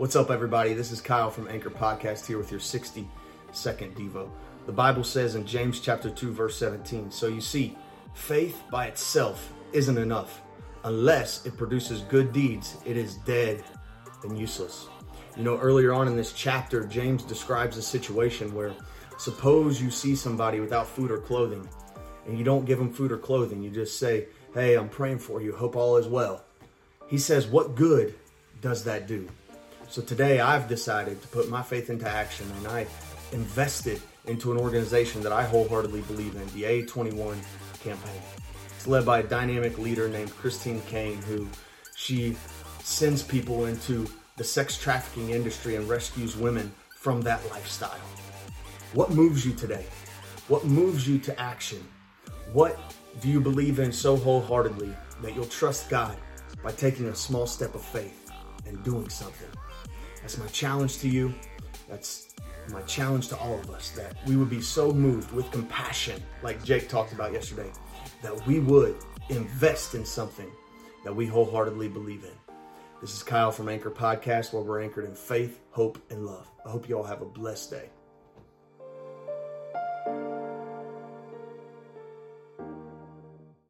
What's up, everybody? This is Kyle from Anchor Podcast here with your 60-second Devo. The Bible says in James chapter 2, verse 17, so you see, faith by itself isn't enough. Unless it produces good deeds, it is dead and useless. You know, earlier on in this chapter, James describes a situation where suppose you see somebody without food or clothing, and you don't give them food or clothing. You just say, hey, I'm praying for you. Hope all is well. He says, what good does that do? So today I've decided to put my faith into action, and I invested into an organization that I wholeheartedly believe in, the A21 campaign. It's led by a dynamic leader named Christine Kane, who she sends people into the sex trafficking industry and rescues women from that lifestyle. What moves you today? What moves you to action? What do you believe in so wholeheartedly that you'll trust God by taking a small step of faith and doing something? That's my challenge to you. That's my challenge to all of us, that we would be so moved with compassion, like Jake talked about yesterday, that we would invest in something that we wholeheartedly believe in. This is Kyle from Anchor Podcast, where we're anchored in faith, hope, and love. I hope you all have a blessed day.